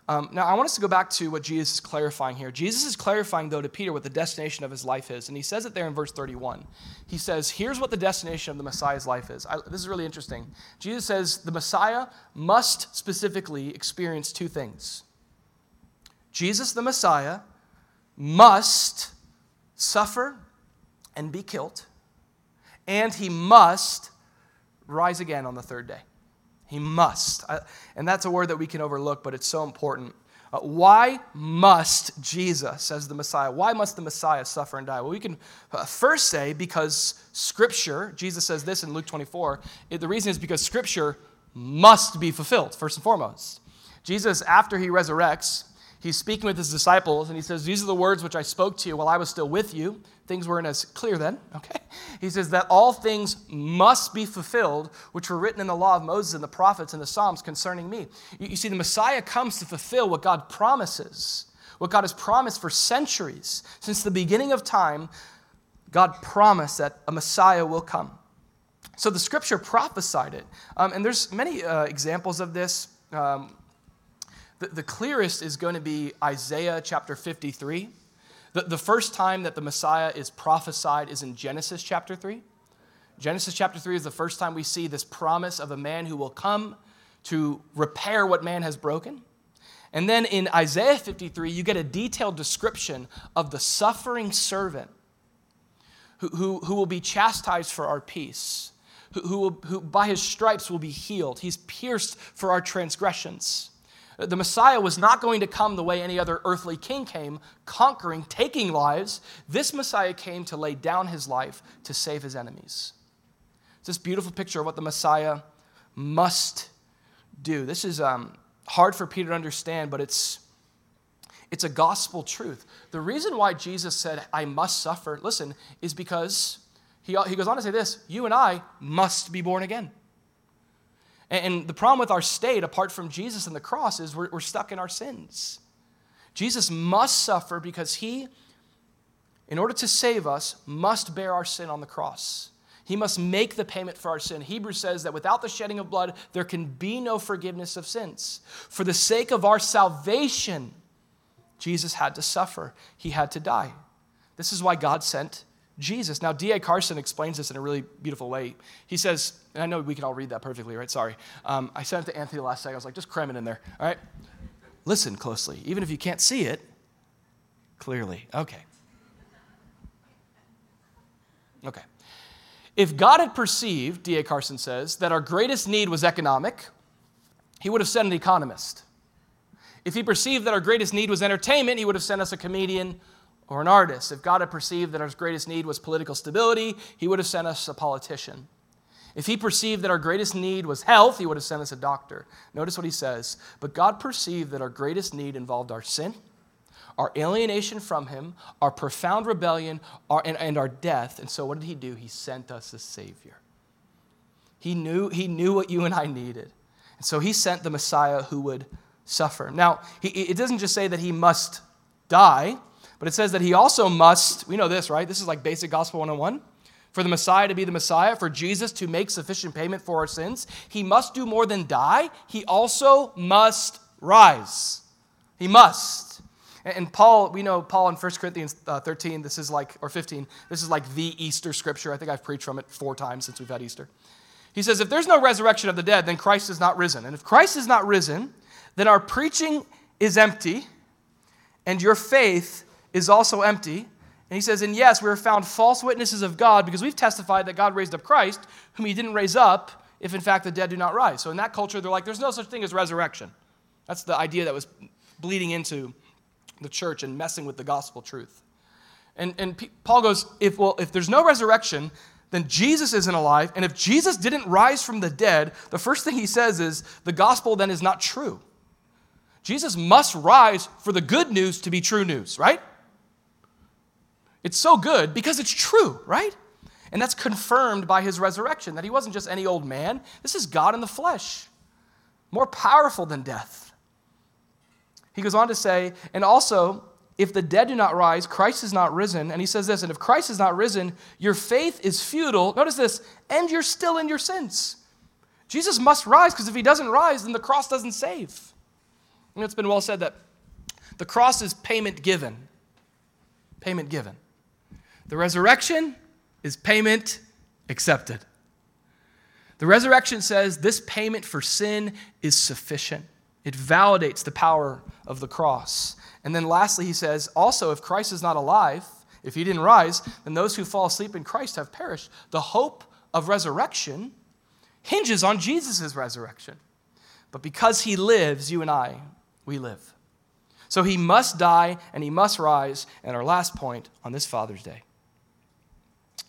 Um, now, I want us to go back to what Jesus is clarifying here. Jesus is clarifying, though, to Peter what the destination of his life is. And he says it there in verse thirty-one. He says, here's what the destination of the Messiah's life is. I, this is really interesting. Jesus says the Messiah must specifically experience two things. Jesus, the Messiah, must suffer and be killed, and he must rise again on the third day. He must. And that's a word that we can overlook, but it's so important. Uh, why must Jesus, as the Messiah, why must the Messiah suffer and die? Well, we can uh, first say because Scripture, Jesus says this in Luke twenty-four, it, the reason is because Scripture must be fulfilled, first and foremost. Jesus, after he resurrects, he's speaking with his disciples, and he says, these are the words which I spoke to you while I was still with you. Things weren't as clear then, okay? He says that all things must be fulfilled, which were written in the law of Moses and the prophets and the Psalms concerning me. You see, the Messiah comes to fulfill what God promises, what God has promised for centuries. Since the beginning of time, God promised that a Messiah will come. So the Scripture prophesied it. Um, and there's many uh, examples of this. Um The, the clearest is going to be Isaiah chapter fifty-three. The, the first time that the Messiah is prophesied is in Genesis chapter three. Genesis chapter three is the first time we see this promise of a man who will come to repair what man has broken. And then in Isaiah fifty-three, you get a detailed description of the suffering servant who, who, who will be chastised for our peace, who, who, will, who by his stripes will be healed. He's pierced for our transgressions. The Messiah was not going to come the way any other earthly king came, conquering, taking lives. This Messiah came to lay down his life to save his enemies. It's this beautiful picture of what the Messiah must do. This is um, hard for Peter to understand, but it's, it's a gospel truth. The reason why Jesus said, I must suffer, listen, is because he, he goes on to say this, you and I must be born again. And the problem with our state, apart from Jesus and the cross, is we're, we're stuck in our sins. Jesus must suffer because he, in order to save us, must bear our sin on the cross. He must make the payment for our sin. Hebrews says that without the shedding of blood, there can be no forgiveness of sins. For the sake of our salvation, Jesus had to suffer. He had to die. This is why God sent Jesus. Now, D A Carson explains this in a really beautiful way. He says, and I know we can all read that perfectly, right? Sorry. Um, I sent it to Anthony last second. I was like, just cram it in there, all right? Listen closely. Even if you can't see it, clearly. Okay. Okay. If God had perceived, D A Carson says, that our greatest need was economic, he would have sent an economist. If he perceived that our greatest need was entertainment, he would have sent us a comedian or an artist. If God had perceived that our greatest need was political stability, he would have sent us a politician. If he perceived that our greatest need was health, he would have sent us a doctor. Notice what he says. But God perceived that our greatest need involved our sin, our alienation from him, our profound rebellion, our, and, and our death. And so what did he do? He sent us a Savior. He knew, he knew what you and I needed. And so he sent the Messiah who would suffer. Now, he, it doesn't just say that he must die, but it says that he also must, we know this, right? This is like basic gospel one oh one. For the Messiah to be the Messiah, for Jesus to make sufficient payment for our sins, he must do more than die. He also must rise. He must. And Paul, we know Paul in First Corinthians thirteen, this is like, or fifteen, this is like the Easter scripture. I think I've preached from it four times since we've had Easter. He says, if there's no resurrection of the dead, then Christ is not risen. And if Christ is not risen, then our preaching is empty and your faith is also empty. And he says, and yes, we are found false witnesses of God because we've testified that God raised up Christ, whom he didn't raise up, if in fact the dead do not rise. So in that culture, they're like, there's no such thing as resurrection. That's the idea that was bleeding into the church and messing with the gospel truth. And, and P- Paul goes, if well, if there's no resurrection, then Jesus isn't alive. And if Jesus didn't rise from the dead, the first thing he says is the gospel then is not true. Jesus must rise for the good news to be true news, right? It's so good because it's true, right? And that's confirmed by his resurrection, that he wasn't just any old man. This is God in the flesh, more powerful than death. He goes on to say, and also, if the dead do not rise, Christ is not risen. And he says this, and if Christ is not risen, your faith is futile. Notice this, and you're still in your sins. Jesus must rise, because if he doesn't rise, then the cross doesn't save. And it's been well said that the cross is payment given. Payment given. The resurrection is payment accepted. The resurrection says this payment for sin is sufficient. It validates the power of the cross. And then lastly, he says, also, if Christ is not alive, if he didn't rise, then those who fall asleep in Christ have perished. The hope of resurrection hinges on Jesus' resurrection. But because he lives, you and I, we live. So he must die and he must rise. And our last point on this Father's Day,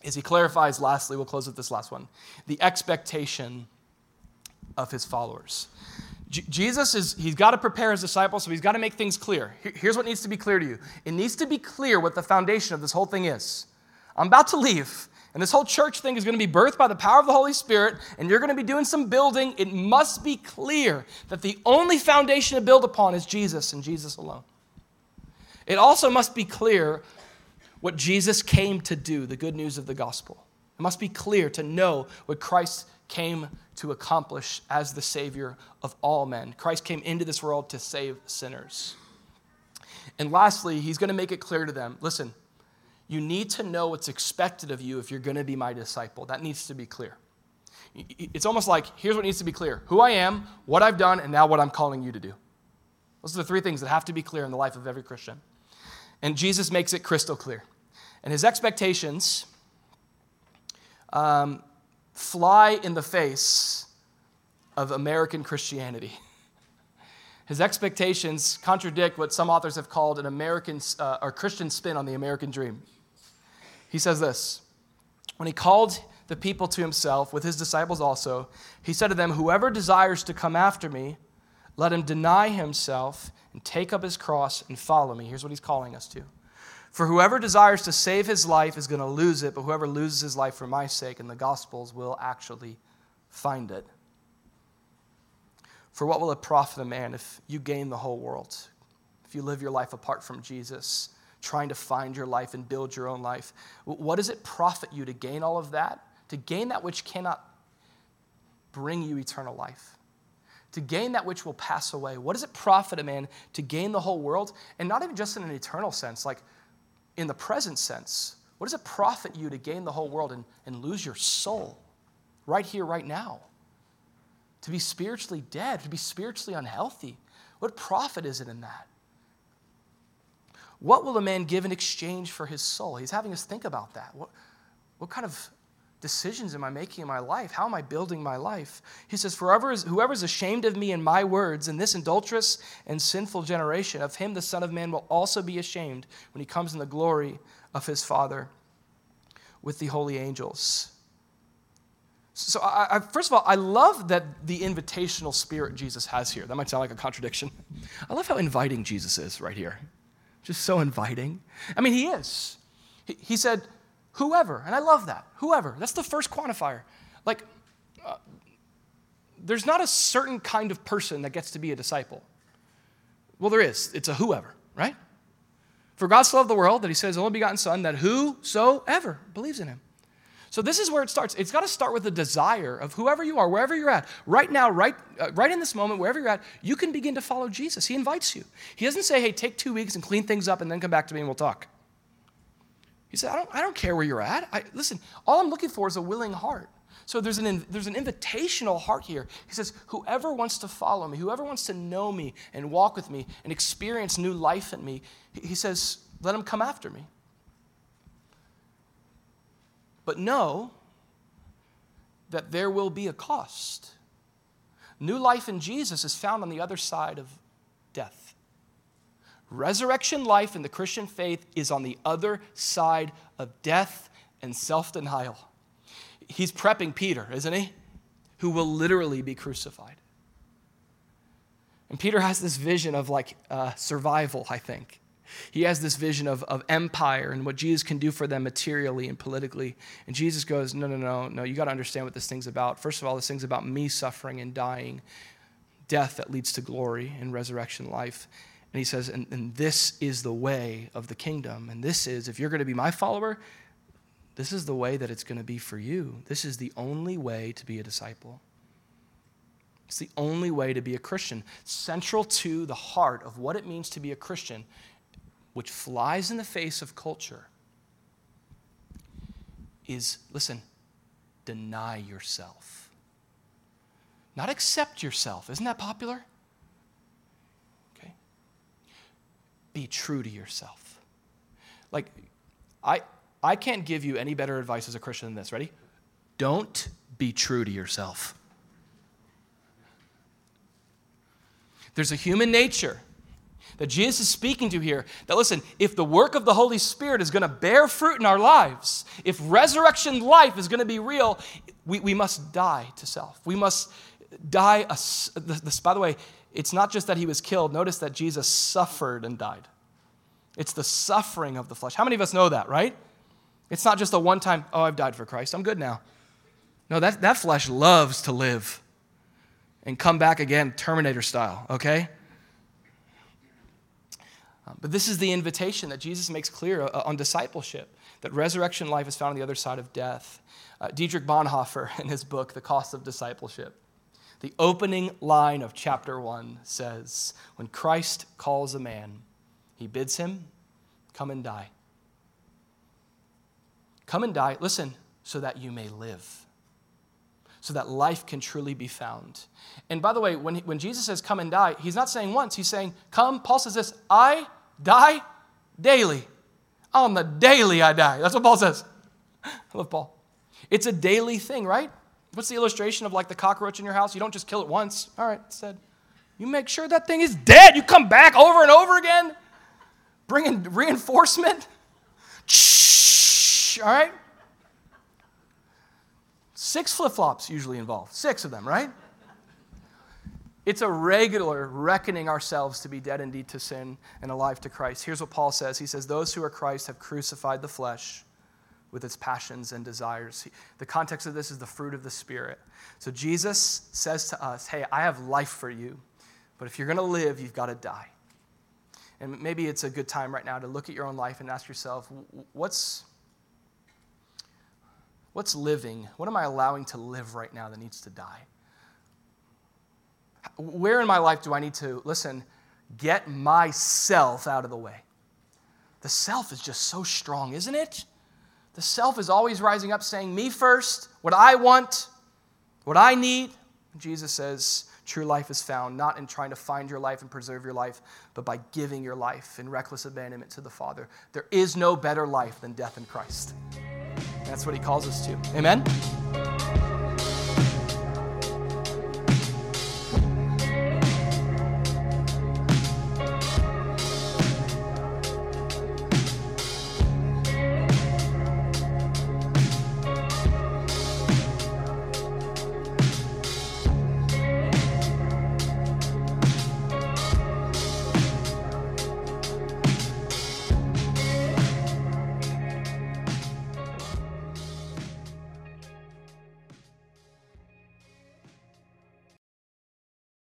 as he clarifies, lastly, we'll close with this last one, the expectation of his followers. J- Jesus, is he's got to prepare his disciples, so he's got to make things clear. Here's what needs to be clear to you. It needs to be clear what the foundation of this whole thing is. I'm about to leave, and this whole church thing is going to be birthed by the power of the Holy Spirit, and you're going to be doing some building. It must be clear that the only foundation to build upon is Jesus and Jesus alone. It also must be clear what Jesus came to do, the good news of the gospel. It must be clear to know what Christ came to accomplish as the Savior of all men. Christ came into this world to save sinners. And lastly, he's going to make it clear to them, listen, you need to know what's expected of you if you're going to be my disciple. That needs to be clear. It's almost like, here's what needs to be clear. Who I am, what I've done, and now what I'm calling you to do. Those are the three things that have to be clear in the life of every Christian. And Jesus makes it crystal clear. And his expectations um, fly in the face of American Christianity. His expectations contradict what some authors have called an American uh, or Christian spin on the American dream. He says this, when he called the people to himself, with his disciples also, he said to them, whoever desires to come after me, let him deny himself and take up his cross and follow me. Here's what he's calling us to. For whoever desires to save his life is going to lose it, but whoever loses his life for my sake and the gospel's will actually find it. For what will it profit a man if you gain the whole world? If you live your life apart from Jesus, trying to find your life and build your own life, what does it profit you to gain all of that? To gain that which cannot bring you eternal life. To gain that which will pass away. What does it profit a man to gain the whole world? And not even just in an eternal sense, like in the present sense. What does it profit you to gain the whole world and, and lose your soul right here, right now? To be spiritually dead, to be spiritually unhealthy. What profit is it in that? What will a man give in exchange for his soul? He's having us think about that. What, what kind of decisions am I making in my life? How am I building my life? He says, "Forever is, whoever is ashamed of me and my words in this adulterous and sinful generation, of him the Son of Man will also be ashamed when he comes in the glory of his Father with the holy angels." So I, I, first of all, I love that the invitational spirit Jesus has here. That might sound like a contradiction. I love how inviting Jesus is right here. Just so inviting. I mean, he is. He, he said, whoever, and I love that, whoever. That's the first quantifier. Like, uh, there's not a certain kind of person that gets to be a disciple. Well, there is. It's a whoever, right? For God so loved the world that he says, only begotten Son, that whosoever believes in him. So this is where it starts. It's got to start with the desire of whoever you are, wherever you're at. Right now, right, uh, right in this moment, wherever you're at, you can begin to follow Jesus. He invites you. He doesn't say, hey, take two weeks and clean things up and then come back to me and we'll talk. He said, I don't, I don't care where you're at. I, listen, all I'm looking for is a willing heart. So there's an, there's an invitational heart here. He says, whoever wants to follow me, whoever wants to know me and walk with me and experience new life in me, he says, let him come after me. But know that there will be a cost. New life in Jesus is found on the other side of death. Resurrection life in the Christian faith is on the other side of death and self-denial. he's prepping Peter, isn't he? Who will literally be crucified. And Peter has this vision of like uh, survival, I think. He has this vision of, of empire and what Jesus can do for them materially and politically. And Jesus goes, no, no, no, no, you got to understand what this thing's about. First of all, this thing's about me suffering and dying, death that leads to glory and resurrection life. And he says, and, and this is the way of the kingdom. And this is, if you're going to be my follower, this is the way that it's going to be for you. This is the only way to be a disciple. It's the only way to be a Christian. Central to the heart of what it means to be a Christian, which flies in the face of culture, is, listen, deny yourself. Not accept yourself. Isn't that popular? Okay. Be true to yourself. Like, I I can't give you any better advice as a Christian than this. Ready? Don't be true to yourself. There's a human nature that Jesus is speaking to here, that listen, if the work of the Holy Spirit is going to bear fruit in our lives, if resurrection life is going to be real, we, we must die to self. We must die, a, this, by the way, it's not just that he was killed. Notice that Jesus suffered and died. It's the suffering of the flesh. How many of us know that, right? It's not just a one-time, oh, I've died for Christ, I'm good now. No, that, that flesh loves to live and come back again Terminator style, okay? But this is the invitation that Jesus makes clear on discipleship, that resurrection life is found on the other side of death. Uh, Dietrich Bonhoeffer, in his book, The Cost of Discipleship, the opening line of chapter one says, when Christ calls a man, he bids him, come and die. Come and die, listen, so that you may live, so that life can truly be found. And by the way, when, when Jesus says come and die, he's not saying once, he's saying come. Paul says this, I die daily. On the daily I die. That's what Paul says. I love Paul. It's a daily thing, right? What's the illustration of like the cockroach in your house? You don't just kill it once. All right, it's dead. You make sure that thing is dead. You come back over and over again. Bring in reinforcement. All right? Six flip-flops usually involved. Six of them, right? It's a regular reckoning ourselves to be dead indeed to sin and alive to Christ. Here's what Paul says. He says, those who are Christ have crucified the flesh with its passions and desires. The context of this is the fruit of the Spirit. So Jesus says to us, hey, I have life for you, but if you're going to live, you've got to die. And maybe it's a good time right now to look at your own life and ask yourself, what's What's living? What am I allowing to live right now that needs to die? Where in my life do I need to, listen, get myself out of the way? The self is just so strong, isn't it? The self is always rising up saying, me first, what I want, what I need. Jesus says, true life is found not in trying to find your life and preserve your life, but by giving your life in reckless abandonment to the Father. There is no better life than death in Christ. That's what he calls us to. Amen?